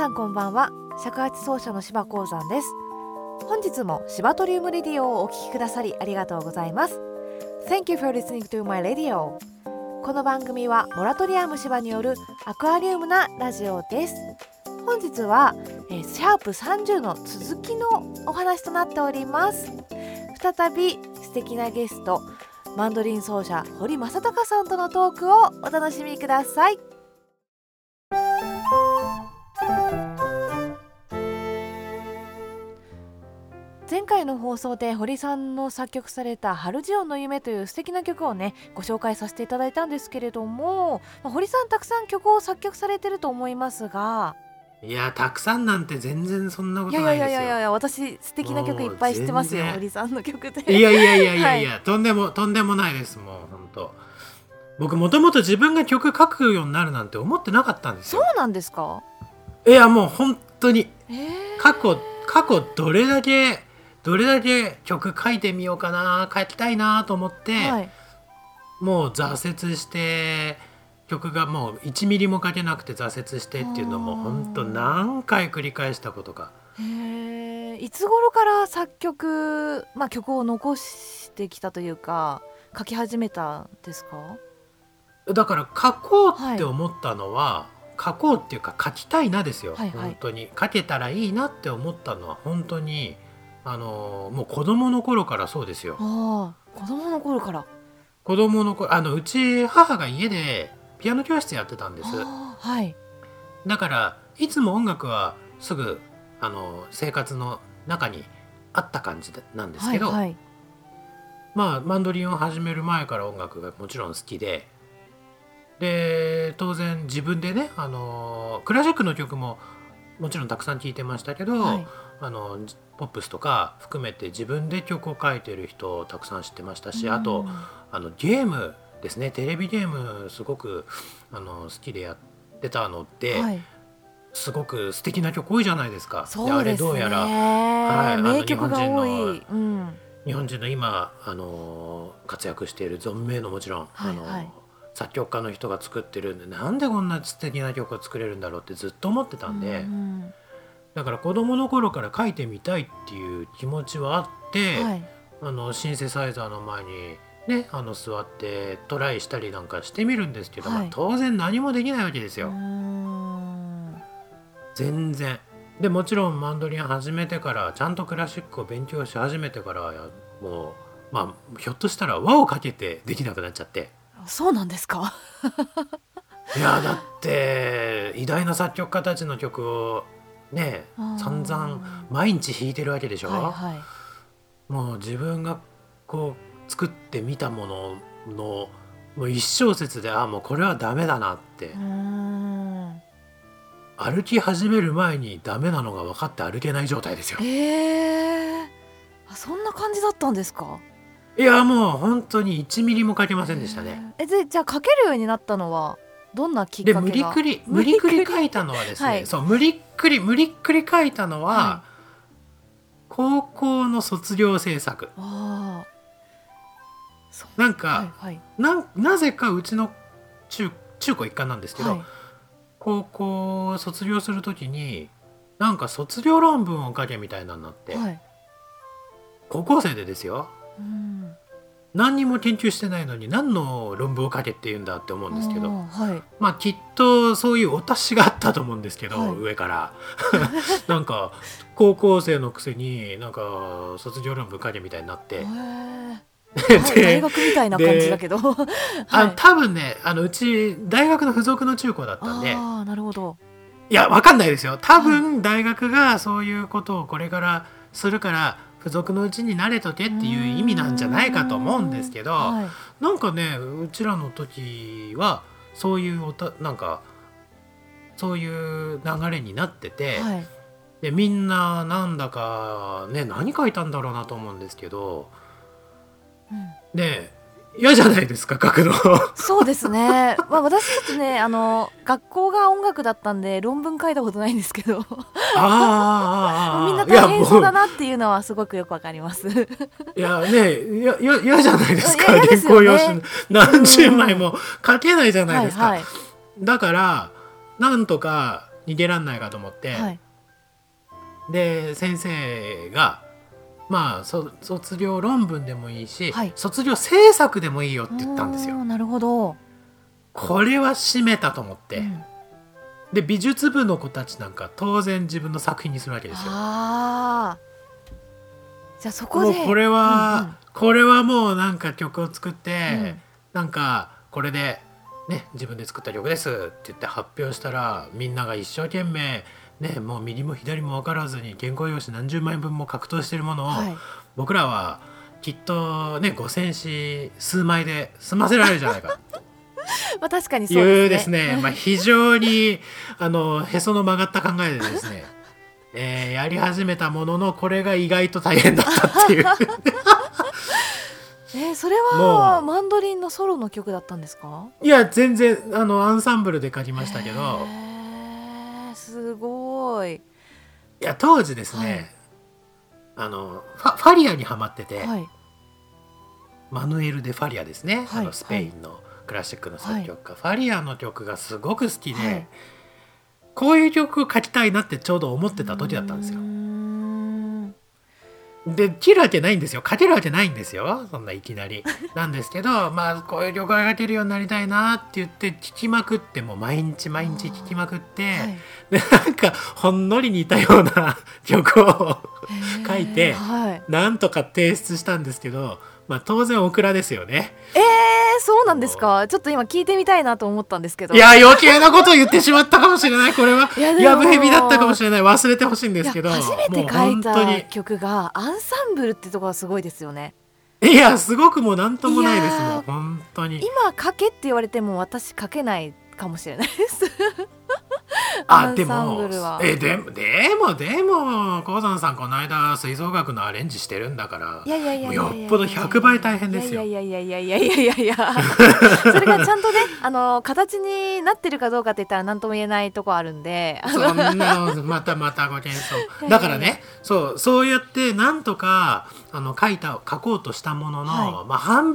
さんこんばんは。尺八奏者の柴鉱山です。本日も柴トリウムレディオをお聞きくださりありがとうございます。 Thank you for listening to my radio。 この番組はモラトリアム柴によるアクアリウムなラジオです。本日はシャープ30の続きのお話となっております。再び素敵なゲストマンドリン奏者堀正孝さんとのトークをお楽しみください。前回の放送で堀さんの作曲されたハルジオンの夢という素敵な曲をねご紹介させていただいたんですけれども、堀さんたくさん曲を作曲されてると思いますが、いやたくさんなんて全然そんなことないですよ。いや私素敵な曲いっぱい知ってますよ、堀さんの曲で。いや、はい、とんでもないです。もう本当僕もともと自分が曲書くようになるなんて思ってなかったんですよ。そうなんですか。いやもう本当に、過去どれだけ曲書いてみようかな、書きたいなと思って、はい、もう挫折して曲がもう1ミリも書けなくて挫折してっていうのも本当何回繰り返したことか。いつ頃から作曲、曲を残してきたというか書き始めたんですか？だから書こうって思ったのは、書こうっていうか書きたいなですよ、はいはい、本当に書けたらいいなって思ったのは本当にもう子供の頃からそうですよ。子供の頃うち母が家でピアノ教室やってたんです、はい、だからいつも音楽はすぐ生活の中にあった感じなんですけど、はいはい、マンドリンを始める前から音楽がもちろん好きで、で当然自分でねクラシックの曲ももちろんたくさん聴いてましたけど、はい、ポップスとか含めて自分で曲を書いてる人をたくさん知ってましたし、あとゲームですね、テレビゲームすごく好きでやってたので、はい、すごく素敵な曲多いじゃないですか。そうですね、あれどうやら、はい、名曲が多い、うん、日本人の今活躍している存命のもちろん、はいはい、作曲家の人が作ってるんで、なんでこんな素敵な曲を作れるんだろうってずっと思ってたんで、うんうん、だから子供の頃から書いてみたいっていう気持ちはあって、はい、シンセサイザーの前に、ね、座ってトライしたりなんかしてみるんですけど、はい、当然何もできないわけですよ。全然で、もちろんマンドリン始めてからちゃんとクラシックを勉強し始めてからもう、ひょっとしたら輪をかけてできなくなっちゃって。そうなんですか。いやだって偉大な作曲家たちの曲をね、散々毎日弾いてるわけでしょ、はいはい、もう自分がこう作ってみたもののもう一小節でもうこれはダメだなって、歩き始める前にダメなのが分かって歩けない状態ですよ。そんな感じだったんですか？いやもう本当に1ミリも書けませんでしたね。じゃあ書けるようになったのはどんなきっかけが？で無理くり書いたのはですね、はい、そう無理くり書いたのは、はい、高校の卒業制作。あ、なんか、はいはい、なぜかうちの中高一貫なんですけど、はい、高校を卒業するときになんか卒業論文を書けみたいなのになって、はい、高校生でですよ、うん、何にも研究してないのに何の論文を書けって言うんだって思うんですけど、はい、きっとそういうお達しがあったと思うんですけど、はい、上からなんか高校生のくせになんか卒業論文書けみたいになって大学みたいな感じだけど、はい、多分ねうち大学の付属の中高だったんで、あ、なるほど。いや分かんないですよ、多分大学がそういうことをこれからするから、はい、付属のうちに慣れとけっていう意味なんじゃないかと思うんですけど、はい、なんかねうちらの時はそういうなんかそういう流れになってて、はい、でみんななんだかね何書いたんだろうなと思うんですけど、うん、で嫌じゃないですか書くの。そうですね、私たちね学校が音楽だったんで論文書いたことないんですけどみんな大変そうだなっていうのはすごくよくわかります。いやね、嫌じゃないですか。原稿用紙何十枚も書けないじゃないですか、はいはい、だからなんとか逃げらんないかと思って、はい、で先生がまあ卒業論文でもいいし、はい、卒業制作でもいいよって言ったんですよ。なるほど。これは締めたと思って、うん、で美術部の子たちなんか当然自分の作品にするわけですよ。あじゃあそこでもうこれは、うんうん、これはもうなんか曲を作って、うん、なんかこれでね自分で作った曲ですって言って発表したらみんなが一生懸命ね、もう右も左も分からずに原稿用紙何十枚分も格闘しているものを、はい、僕らはきっとね5000字数枚で済ませられるじゃないかまあ確かにそうですね、まあ、非常にへその曲がった考えでですね、やり始めたもののこれが意外と大変だったっていうそれはマンドリンのソロの曲だったんですか？いや全然アンサンブルで書きましたけどすごい。いや当時ですね、はい、ファリアにハマってて、はい、マヌエル・デ・ファリアですね、はい、スペインのクラシックの作曲家、はい、ファリアの曲がすごく好きで、はい、こういう曲を書きたいなってちょうど思ってた時だったんですよ。で切るわけないんですよ、書けるわけないんですよ、そんないきなりなんですけど、まあこういう曲が書けるようになりたいなって言って聴きまくってもう毎日毎日聴きまくって、はい、でなんかほんのり似たような曲を書いて、はい、なんとか提出したんですけど、まあ当然オクラですよね。そうなんですか。ちょっと今聞いてみたいなと思ったんですけど。いや余計なこと言ってしまったかもしれない。これはやぶへびだったかもしれない。忘れてほしいんですけど、初めて書いた曲がアンサンブルってとこがすごいですよね。いやすごくもうなんともないですもん本当に。今書けって言われても私書けないかもしれないですアンサンブルは。でも鉱山さんこの間吹奏楽のアレンジしてるんだから、よっぽど100倍大変ですよ。いやそれがちゃんとね形になってるかどうかって言ったら何とも言えないとこあるんでそんなまたご謙遜だからね。そうやってなんとか書こうとしたものの、はい、まあ、半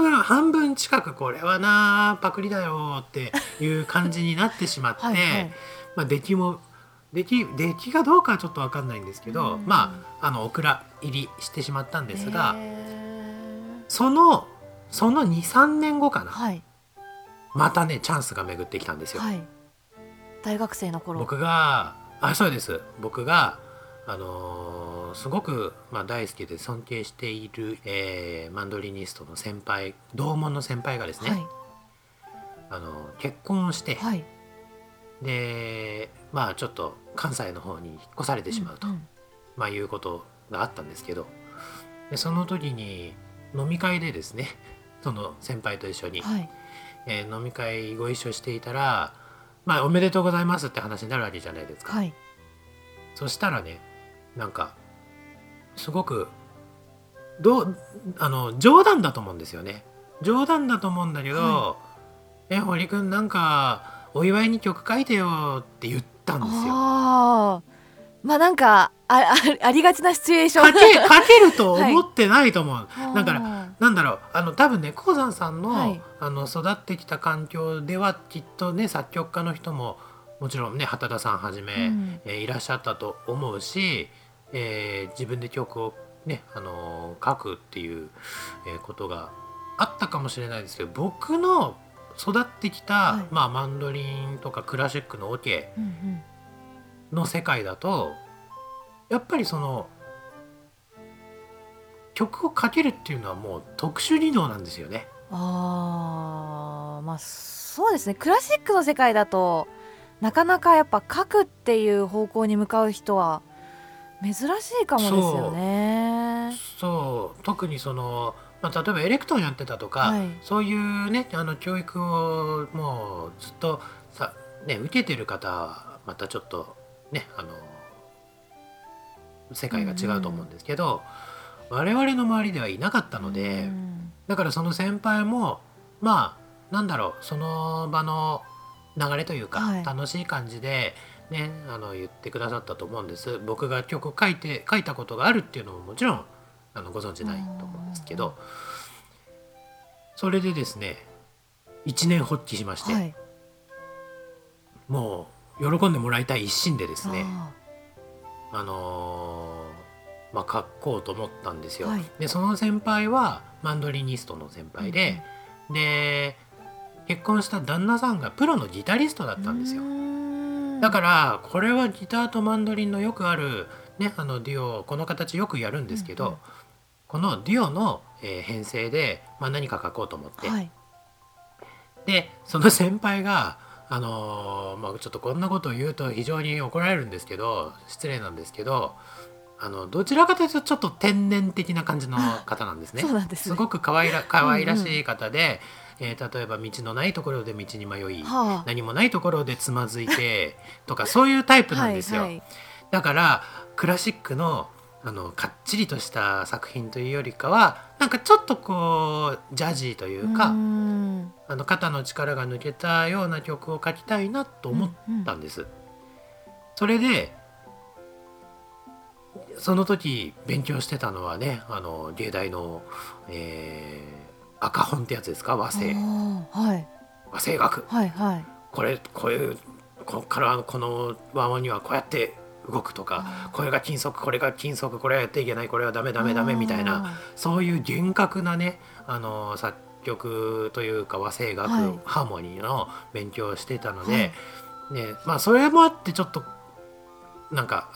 分近くこれはなパクリだよっていう感じになってしまってはい、はい、まあ、出来がどうかはちょっと分かんないんですけど、まあオクラ入りしてしまったんですが、その 2,3 年後かな、はい、またねチャンスが巡ってきたんですよ、はい、大学生の頃僕がすごく、まあ、大好きで尊敬している、マンドリニストの先輩、同門の先輩がですね、はい、結婚をして、はい、でまあちょっと関西の方に引っ越されてしまうと、うんうん、まあ、いうことがあったんですけど、でその時に飲み会でですねその先輩と一緒に、はい、飲み会ご一緒していたら、まあ、おめでとうございますって話になるわけじゃないですか、はい、そしたらねなんかすごく冗談だと思うんですよね。冗談だと思うんだけど、はい、堀くんなんかお祝いに曲書いてよって言ったんですよ。あ、まあなんか ありがちなシチュエーション書けると思ってないと思う、はい、だからなんだろう多分ね鉱山さんの、はい、育ってきた環境ではきっとね作曲家の人ももちろんね畑田さんはじめ、うん、いらっしゃったと思うし、自分で曲を、ね書くっていうことがあったかもしれないですけど、僕の育ってきた、はい、まあ、マンドリンとかクラシックのオケの世界だと、やっぱりその曲を書けるっていうのはもう特殊技能なんですよね。あ、まあそうですね。クラシックの世界だとなかなかやっぱ書くっていう方向に向かう人は珍しいかもですよね。そう特にその、まあ、例えばエレクトーンやってたとか、はい、そういうね教育をもうずっとね、受けてる方はまたちょっとね世界が違うと思うんですけど、うん、我々の周りではいなかったので、うん、だからその先輩もまあなんだろうその場の流れというか、はい、楽しい感じで、ね、言ってくださったと思うんです。僕が曲を書いたことがあるっていうのももちろんご存知ないと思うんですけど、それでですね一念発起しまして、はい、もう喜んでもらいたい一心でですね、まあ、書こうと思ったんですよ、はい、でその先輩はマンドリニストの先輩で、うん、で結婚した旦那さんがプロのギタリストだったんですよ。だからこれはギターとマンドリンのよくある、ね、あのデュオ、この形よくやるんですけど、うんうん、このデュオの、編成で、まあ、何か書こうと思って、はい、でその先輩がまあ、ちょっとこんなことを言うと非常に怒られるんですけど、失礼なんですけど、どちらかというとちょっと天然的な感じの方なんですね。そうなんですね。すごく可愛らしい方で、うんうん、例えば道のないところで道に迷い、はあ、何もないところでつまずいてとか、そういうタイプなんですよ。はいはい、だからクラシックのかっちりとした作品というよりかは、なんかちょっとこうジャジーというか、肩の力が抜けたような曲を書きたいなと思ったんです、うんうん、それでその時勉強してたのはね、芸大の、赤本ってやつですか、和声、はい、和声楽、はいはい、この和音にはこうやって動くとか、これが禁則、これが禁則、これはやっていけない、これはダメみたいな、そういう厳格なね、作曲というか和声楽、はい、ハーモニーの勉強をしてたので、はいね、まあ、それもあってちょっとなんか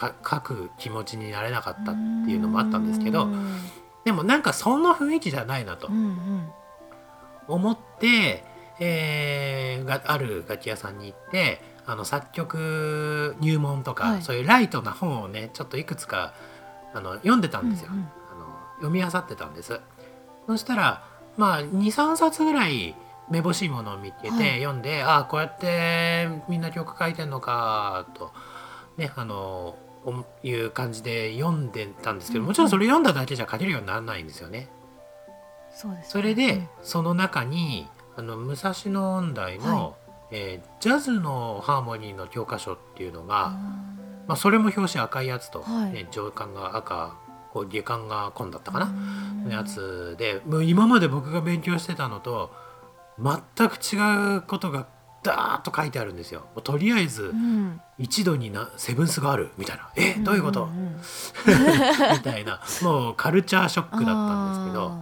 書く気持ちになれなかったっていうのもあったんですけど、でもなんかそんな雰囲気じゃないなと思って、ある楽器屋さんに行って、作曲入門とか、はい、そういうライトな本をね、ちょっといくつか読んでたんですよ、うんうん、読み漁ってたんです。そしたら、まあ、2,3 冊ぐらいめぼしいものを見つけて、はい、読んで、ああこうやってみんな曲書いてんのかと、ね、いう感じで読んでたんですけど、もちろんそれ読んだだけじゃ書けるようにならないんですよね。そうですね。それでその中に武蔵野音大の、はい、ジャズのハーモニーの教科書っていうのが、まあ、それも表紙赤いやつと、はいね、上巻が赤、下巻が紺だったかなのやつで、もう今まで僕が勉強してたのと全く違うことがダーッと書いてあるんですよ。とりあえず一度にセブンスがあるみたいな、どういうこと、みたいな、もうカルチャーショックだったん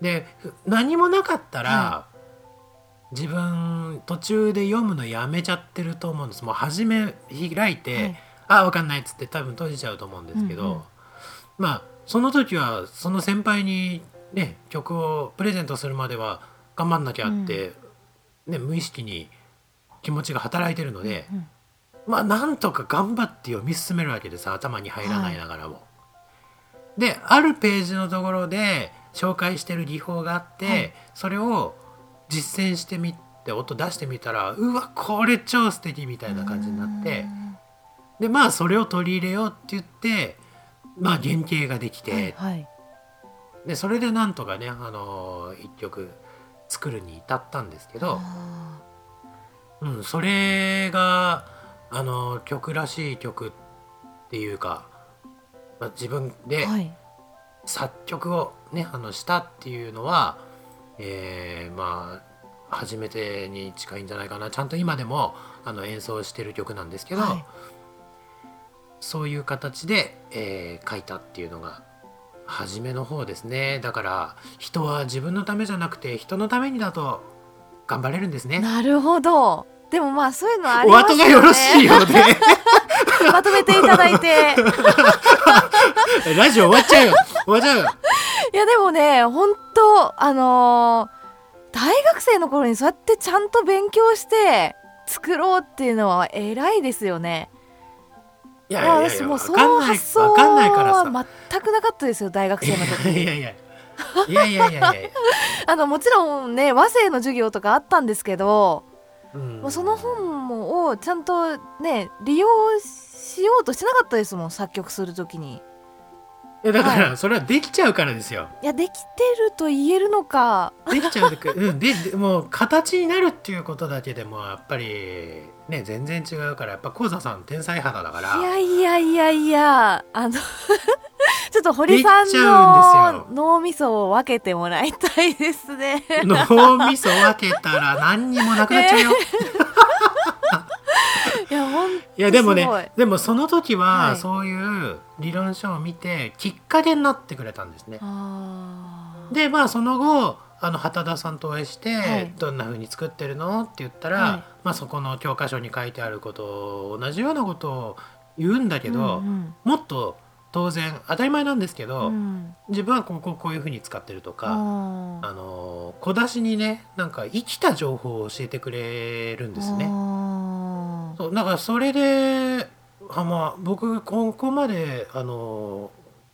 ですけど、で何もなかったら、はい、自分途中で読むのやめちゃってると思うんです。もう初め開いて、はい、あ分かんないっつって多分閉じちゃうと思うんですけど、うんうん、まあその時はその先輩にね、曲をプレゼントするまでは頑張んなきゃって、うんね、無意識に気持ちが働いてるので、うんうん、まあなんとか頑張って読み進めるわけです。頭に入らないながらも、はい、であるページのところで紹介してる技法があって、はい、それを実践してみて音出してみたら、うわこれ超素敵みたいな感じになって、でまあそれを取り入れようって言って、まあ、原型ができて、はいはい、でそれでなんとかね、一曲作るに至ったんですけど、うん、それが曲らしい曲っていうか、まあ、自分で作曲を、ね、したっていうのはまあ初めてに近いんじゃないかな。ちゃんと今でも演奏してる曲なんですけど、はい、そういう形で、書いたっていうのが初めの方ですね。だから人は自分のためじゃなくて人のためにだと頑張れるんですね。なるほど。でもまあそういうのありますよね。お後がよろしいよねまとめていただいてラジオ終わっちゃうよいやでもね、本当大学生の頃にそうやってちゃんと勉強して作ろうっていうのは偉いですよね。いやいやいや、私もその発想は全くなかったですよ、大学生の時。いやもちろんね、和声の授業とかあったんですけど、もうその本をちゃんとね利用しようとしてなかったですもん、作曲する時に。いやだからそれはできちゃうからですよ、はい、いやできてると言えるのかできちゃう、うん、でもう形になるっていうことだけでもやっぱりね全然違うから、やっぱ香座さん天才肌だから。いやちょっと堀さんの脳みそを分けてもらいたいですね脳みそ分けたら何にもなくなっちゃうよいやでもその時はそういう理論書を見てきっかけになってくれたんですね。あでまあその後畑田さんとお会いして、はい、どんな風に作ってるのって言ったら、はいまあ、そこの教科書に書いてあること同じようなことを言うんだけど、うんうん、もっと当然当たり前なんですけど、うん、自分はこういう風に使ってるとか小出しにねなんか生きた情報を教えてくれるんですね。そうだからそれでまあ、僕ここまで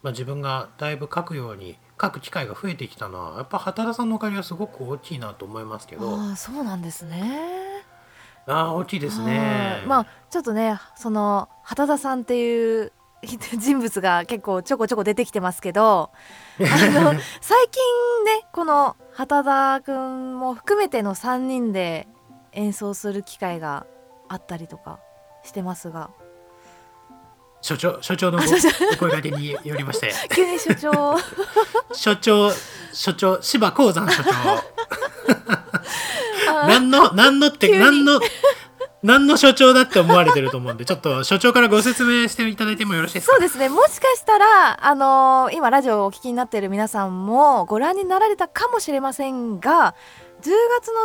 まあ、自分がだいぶ書くように書く機会が増えてきたのはやっぱ畑田さんのおかげはすごく大きいなと思いますけど。ああそうなんですね。ああ大きいですね。まあちょっとねその畑田さんっていう人物が結構ちょこちょこ出てきてますけど最近ねこの畑田くんも含めての3人で演奏する機会があったりとかしてますが所長のお声掛けによりまして急に所長柴鉱山所長何の所長だって思われてると思うんでちょっと所長からご説明していただいてもよろしいですか。そうですねもしかしたら今ラジオをお聞きになっている皆さんもご覧になられたかもしれませんが10月の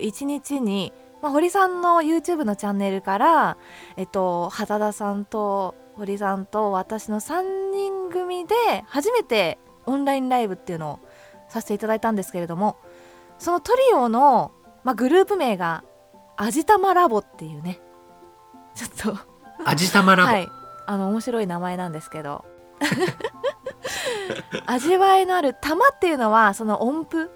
31日にまあ、堀さんの YouTube のチャンネルから、畑田さんと堀さんと私の3人組で初めてオンラインライブっていうのをさせていただいたんですけれどもそのトリオの、まあ、グループ名がアジタマラボっていうねちょっとアジタマラボ、はい、面白い名前なんですけど味わいのある玉っていうのはその音符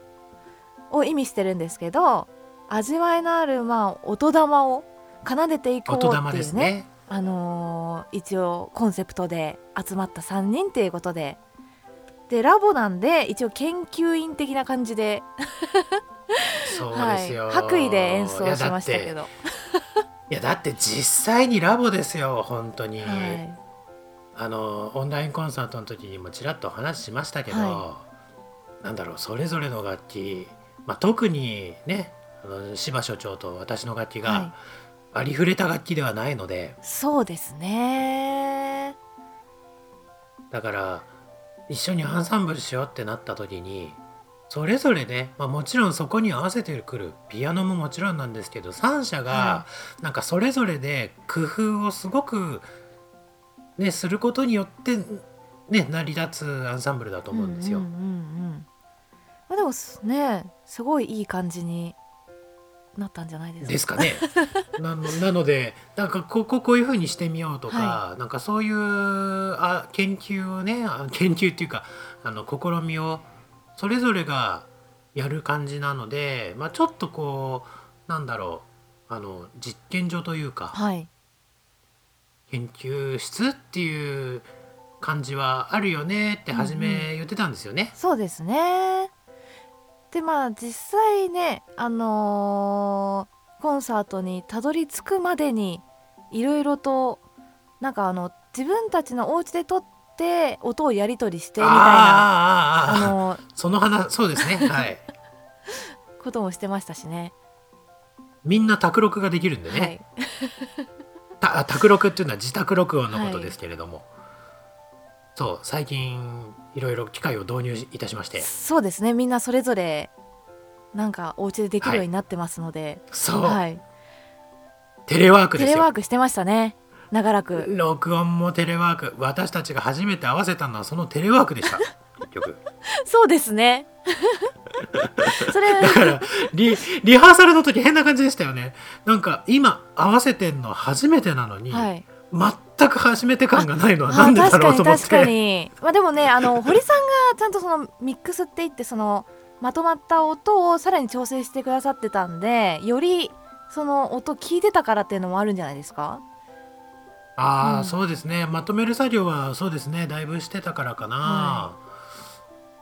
を意味してるんですけど味わいのある、まあ、音玉を奏でていこうっていうね、音玉ですね、一応コンセプトで集まった3人ということで、でラボなんで一応研究員的な感じでそうですよ、はい、白衣で演奏しましたけどいやだって実際にラボですよ本当に、はい、オンラインコンサートの時にもちらっとお話しましたけど、はい、なんだろうそれぞれの楽器、まあ、特にね柴所長と私の楽器がありふれた楽器ではないので、はい、そうですねだから一緒にアンサンブルしようってなった時にそれぞれね、まあ、もちろんそこに合わせてくるピアノももちろんなんですけど3者がなんかそれぞれで工夫をすごく、ね、することによって、ね、成り立つアンサンブルだと思うんですよ、うんうんうんうん、まあ、でもねすごいいい感じになったんじゃないですかねなのでなんかこういう風にしてみようとか、はい、なんかそういう研究をね研究っていうか試みをそれぞれがやる感じなので、まあ、ちょっとこうなんだろう実験所というか、はい、研究室っていう感じはあるよねって初め言ってたんですよね、うんうん、そうですねでまあ実際ねコンサートにたどり着くまでにいろいろとなんか自分たちのお家で撮って音をやり取りしてみたいなその話そうですねはいこともしてましたしねみんな宅録ができるんでね、はい、宅録っていうのは自宅録音のことですけれども、はい、そう最近いろいろ機械を導入いたしましてそうですねみんなそれぞれなんかお家でできるようになってますので、はい、そう、はい、テレワークですよテレワークしてましたね長らく録音もテレワーク私たちが初めて合わせたのはそのテレワークでした結局そうですねそれだから リハーサルの時変な感じでしたよねなんか今合わせてんの初めてなのに、はい全く初めて感がないのはなんでだろうと思って確かに、まあ、でもね堀さんがちゃんとそのミックスっていってそのまとまった音をさらに調整してくださってたんでよりその音聞いてたからっていうのもあるんじゃないですか。ああ、うん、そうですねまとめる作業はそうですねだいぶしてたからかな、は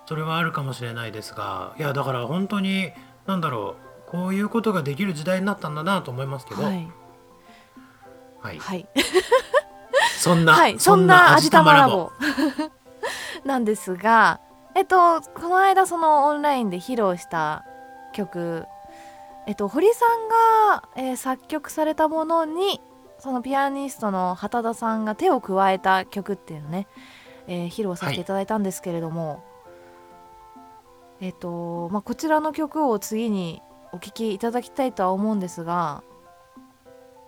い、それはあるかもしれないですがいやだから本当になんだろうこういうことができる時代になったんだなと思いますけど、はいはいはい、そんな味玉ラボなんですが、この間そのオンラインで披露した曲、堀さんが、作曲されたものにそのピアニストの畑田さんが手を加えた曲っていうのね、披露させていただいたんですけれども、はい、こちらの曲を次にお聴きいただきたいとは思うんですが、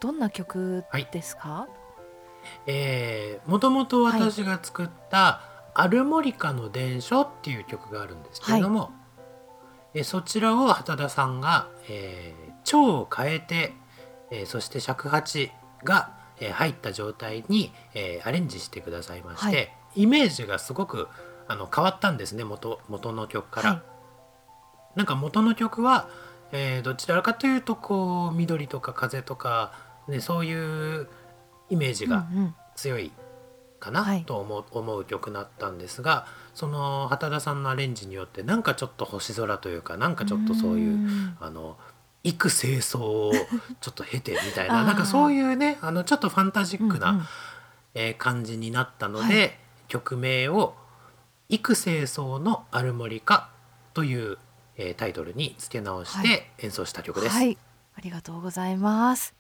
どんな曲ですか？もともと私が作ったアルモリカの伝書っていう曲があるんですけれども、はい、そちらを畑田さんが、調を変えて、そして尺八が、入った状態に、アレンジしてくださいまして、はい、イメージがすごく変わったんですね、元の曲から、はい、なんか元の曲は、どちらかというとこう緑とか風とか、ね、そういうイメージが強いかな、うんうん、と思う曲だったんですが、はい、その畑田さんのアレンジによってなんかちょっと星空というか、なんかちょっとそういう幾清掃をちょっと経てみたいななんかそういうねちょっとファンタジックな、うんうん感じになったので、はい、曲名を幾清掃のアルモリカという、タイトルに付け直して演奏した曲です、はいはい、ありがとうございます。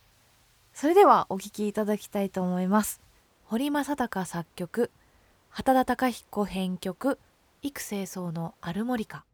それではお聴きいただきたいと思います。堀正孝作曲、畑田孝彦編曲、幾清掃のアルモリカ。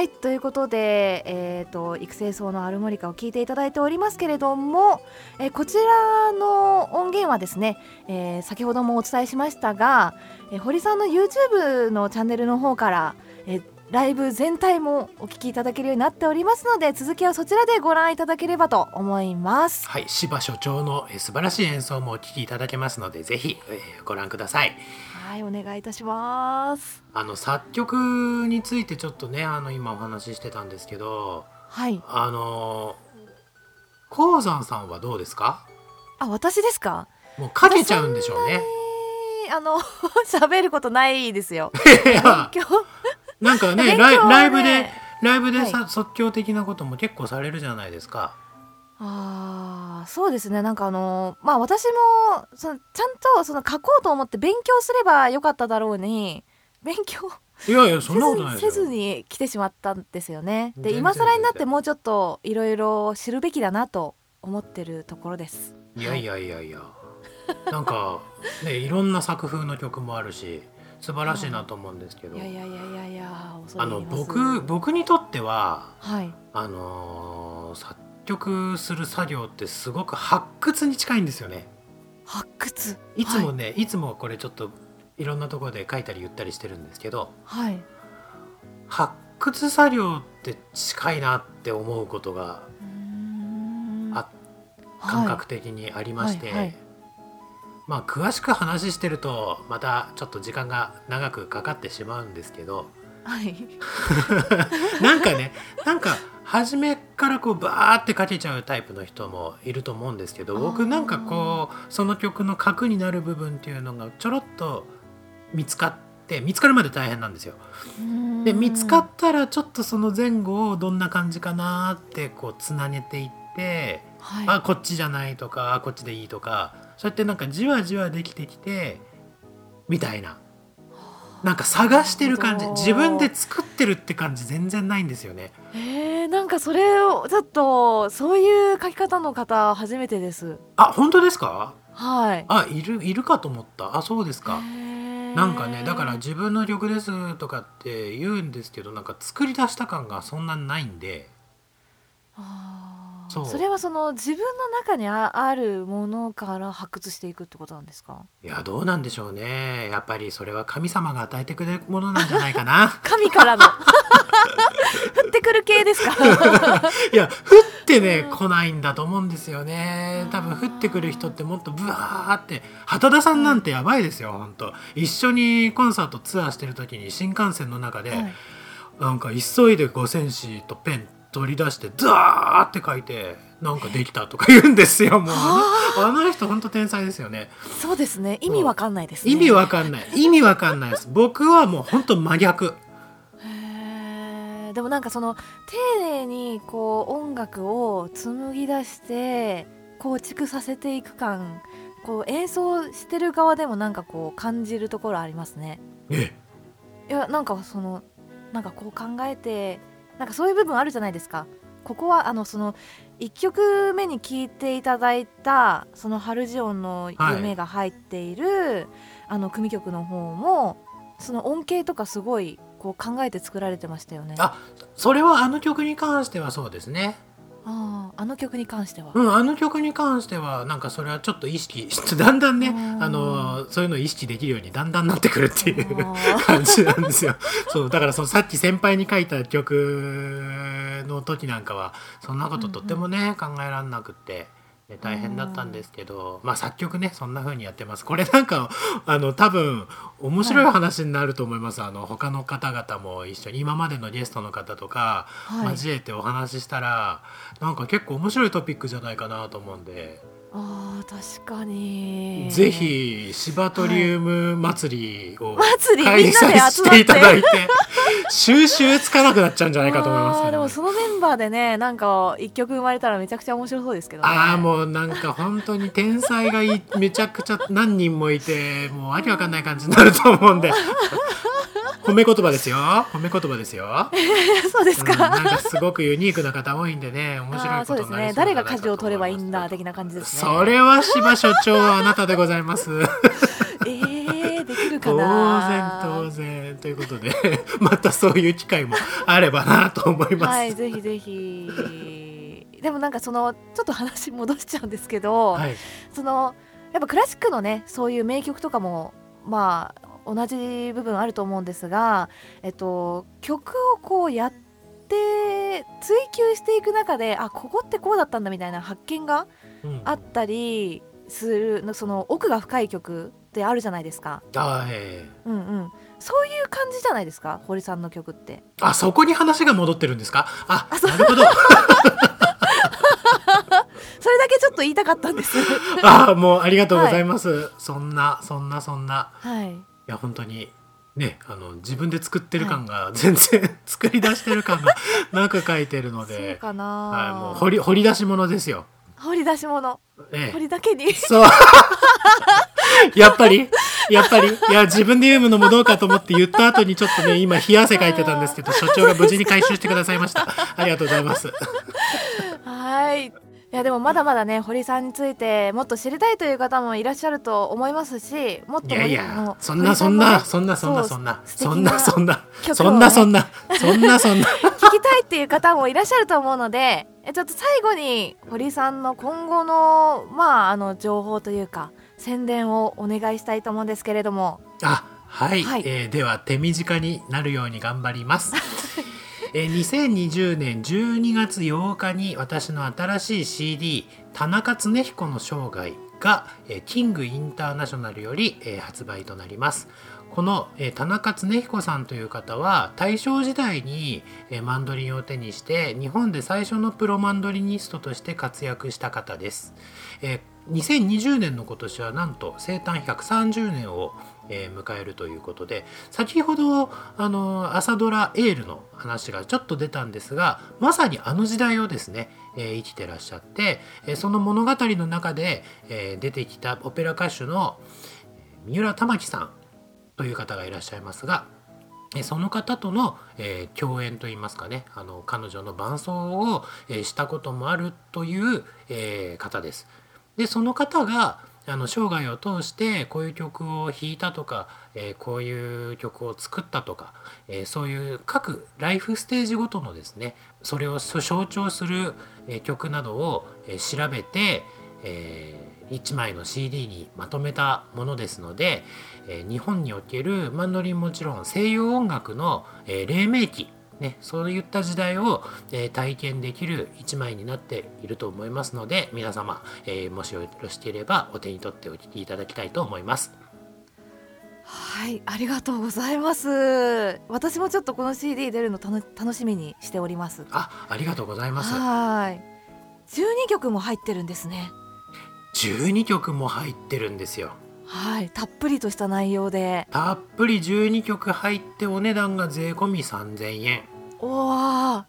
はい、ということで、育成層のアルモニカを聴いていただいておりますけれども、こちらの音源はですね、先ほどもお伝えしましたが、堀さんの YouTube のチャンネルの方から、ライブ全体もお聴きいただけるようになっておりますので、続きはそちらでご覧いただければと思います。はい、柴所長の素晴らしい演奏もお聴きいただけますので、ぜひ、ご覧ください。はい、お願いいたします。作曲についてちょっとね、今お話ししてたんですけど、はい、鉱山さんはどうですか？あ、私ですか？もうかけちゃうんでしょうね。喋ることないですよ。なんかね、ライブではい、即興的なことも結構されるじゃないですか。ああ、そうですね。なんかまあ私もちゃんと書こうと思って勉強すればよかっただろうに、勉強せずに来てしまったんですよね。で、今更になってもうちょっといろいろ知るべきだなと思ってるところです。いやいやいやいや、なんかね、いろんな作風の曲もあるし。素晴らしいなと思うんですけど、僕にとっては、はい、作曲する作業ってすごく発掘に近いんですよね。発掘、いつもね、はい、いつもこれちょっといろんなところで書いたり言ったりしてるんですけど、はい、発掘作業って近いなって思うことが感覚的にありまして、はいはいはい、まあ、詳しく話してるとまたちょっと時間が長くかかってしまうんですけど、はい、なんかね、なんか初めからこうバーってかけちゃうタイプの人もいると思うんですけど、僕なんかこうその曲の核になる部分っていうのがちょろっと見つかって、見つかるまで大変なんですよ。で、見つかったらちょっとその前後をどんな感じかなってこうつなげていって、はい、あ、こっちじゃないとか、あ、こっちでいいとか、そうやってなんかじわじわできてきてみたいな、なんか探してる感じ、自分で作ってるって感じ全然ないんですよね。なんかそれをちょっと、そういう書き方の方初めてです。あ、本当ですか？はい、あ、いるかと思った。あ、そうですか。なんかね、だから自分の曲ですとかって言うんですけど、なんか作り出した感がそんなにないんで、それはその自分の中にあるものから発掘していくってことなんですか？いや、どうなんでしょうね。やっぱりそれは神様が与えてくれるものなんじゃないかな。神からの降ってくる系ですか？いや、降ってね、来ないんだと思うんですよね。多分降ってくる人ってもっとブワーって、畑田さんなんてやばいですよ、本当。一緒にコンサートツアーしてる時に新幹線の中で、はい、なんか急いで五線紙とペン取り出してダーって書いて、なんかできたとか言うんですよ。もうあの人本当天才ですよね。そうですね。意味わかんないですね。意味わかんないです。僕はもう本当真逆。でもなんかその丁寧にこう音楽を紡ぎ出して構築させていく感、こう演奏してる側でもなんかこう感じるところありますね。いや、なんかその、なんかこう考えて、なんかそういう部分あるじゃないですか。ここはその1曲目に聴いていただいたそのハルジオンの夢が入っている、はい、組曲の方もその音形とかすごいこう考えて作られてましたよね。あ、それはあの曲に関してはそうですね。あの曲に関してはなんかそれはちょっと意識して、だんだんね、そういうのを意識できるようにだんだんなってくるっていう感じなんですよ。そうだから、そのさっき先輩に書いた曲の時なんかはそんなこととってもね、うんうん、考えられなくて、ね、大変だったんですけど、まあ作曲ね、そんな風にやってます。これなんか多分面白い話になると思います。他の方々も一緒に今までのゲストの方とか交えてお話ししたら、はい、なんか結構面白いトピックじゃないかなと思うんで。あ、確かにぜひシバトリウム祭りを開催していただいて、収集つかなくなっちゃうんじゃないかと思います、ね、でもそのメンバーでね、なんか一曲生まれたらめちゃくちゃ面白そうですけどね。ああ、もうなんか本当に天才がめちゃくちゃ何人もいて、もうわけわかんない感じになると思うんで。褒め言葉ですよ。そうですか。なんかすごくユニークな方多いんでね、面白いことになりそうだなと思います。そうですね。誰が舵を取ればいいんだ的な感じですね。それは柴所長、あなたでございます。できるかな。当然ということでまたそういう機会もあればなと思います。はい、ぜひぜひ。でもなんかそのちょっと話戻しちゃうんですけど、はい、そのやっぱクラシックのねそういう名曲とかもまあ同じ部分あると思うんですが、曲をこうやって追求していく中で、あ、ここってこうだったんだみたいな発見があったりする、うん、その奥が深い曲ってあるじゃないですか。あ、うんうん、そういう感じじゃないですか、堀さんの曲って。あ、そこに話が戻ってるんですか。あ、なるほどそれだけちょっと言いたかったんですあ、もうありがとうございます、はい、そんな、はい、いや本当にね、自分で作ってる感が全然、はい、作り出してる感がなく書いてるのでそうかな、はい、もう掘り出し物ですよ。掘り出し物、ね、掘りだけにそうやっぱりいや自分で言うのもどうかと思って言った後にちょっとね今冷や汗かいてたんですけど所長が無事に回収してくださいましたありがとうございますはい、いやでもまだまだね、堀さんについてもっと知りたいという方もいらっしゃると思いますし、もっとも、いやいや、そんな聞きたいっていう方もいらっしゃると思うので、ちょっと最後に堀さんの今後の、まあ、情報というか宣伝をお願いしたいと思うんですけれども。あ、はい、はい、では手短になるように頑張ります2020年12月8日に私の新しい CD 田中恒彦の生涯がキングインターナショナルより発売となります。この田中恒彦さんという方は大正時代にマンドリンを手にして日本で最初のプロマンドリニストとして活躍した方です。2020年の今年はなんと生誕130年を迎えるということで、先ほど朝ドラエールの話がちょっと出たんですが、まさにあの時代をですね、生きてらっしゃって、その物語の中で、出てきたオペラ歌手の三浦玉木さんという方がいらっしゃいますが、その方との、共演といいますかね、彼女の伴奏を、したこともあるという、方です。で、その方が生涯を通してこういう曲を弾いたとか、こういう曲を作ったとか、そういう各ライフステージごとのですね、それを象徴する曲などを調べて、1枚の CD にまとめたものですので、日本におけるマンドリン、もちろん西洋音楽の黎明期ね、そういった時代を、体験できる一枚になっていると思いますので、皆様、もしよろしければお手に取ってお聴きいただきたいと思います。はい、ありがとうございます。私もちょっとこの CD 出るの楽しみにしております。ありがとうございます。はい、12曲も入ってるんですね。12曲も入ってるんですよ。はい、たっぷりとした内容で、たっぷり12曲入って、お値段が税込み3000円。おー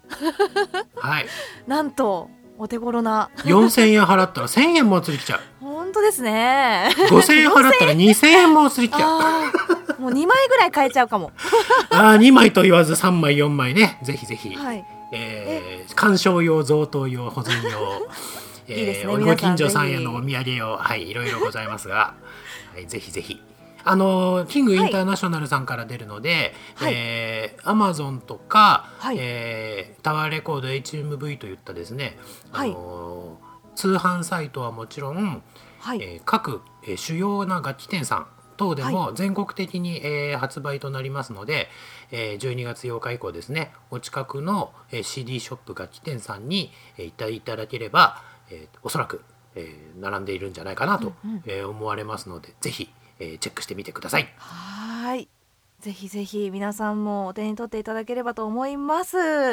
はい、なんとお手頃な4000円払ったら1000円もお釣りきちゃう。本当ですね。5000円払ったら2000円もお釣りきちゃうもう2枚ぐらい買えちゃうかも2枚と言わず3枚4枚ね、ぜひぜひ、はい、鑑賞用、贈答用、保存用いいですね、ご近所さんへのお土産を、はい、いろいろございますが、はい、ぜひぜひキングインターナショナルさんから出るので、はい、Amazon とか、はい、タワーレコード HMV といったですね、はい、通販サイトはもちろん、はい、各主要な楽器店さん等でも全国的に、発売となりますので、12月8日以降ですね、お近くの CD ショップ、楽器店さんに行っていただければ、おそらく、並んでいるんじゃないかなと、うんうん、思われますので、ぜひ、チェックしてみてください。はい、ぜひぜひ皆さんもお手に取っていただければと思います。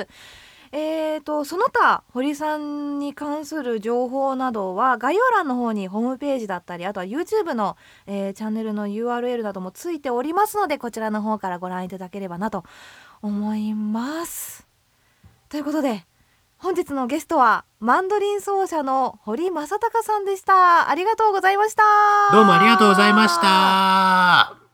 その他堀さんに関する情報などは概要欄の方にホームページだったり、あとは YouTube の、チャンネルの URL などもついておりますので、こちらの方からご覧いただければなと思います。ということで本日のゲストはマンドリン奏者の堀正孝さんでした。ありがとうございました。どうもありがとうございました。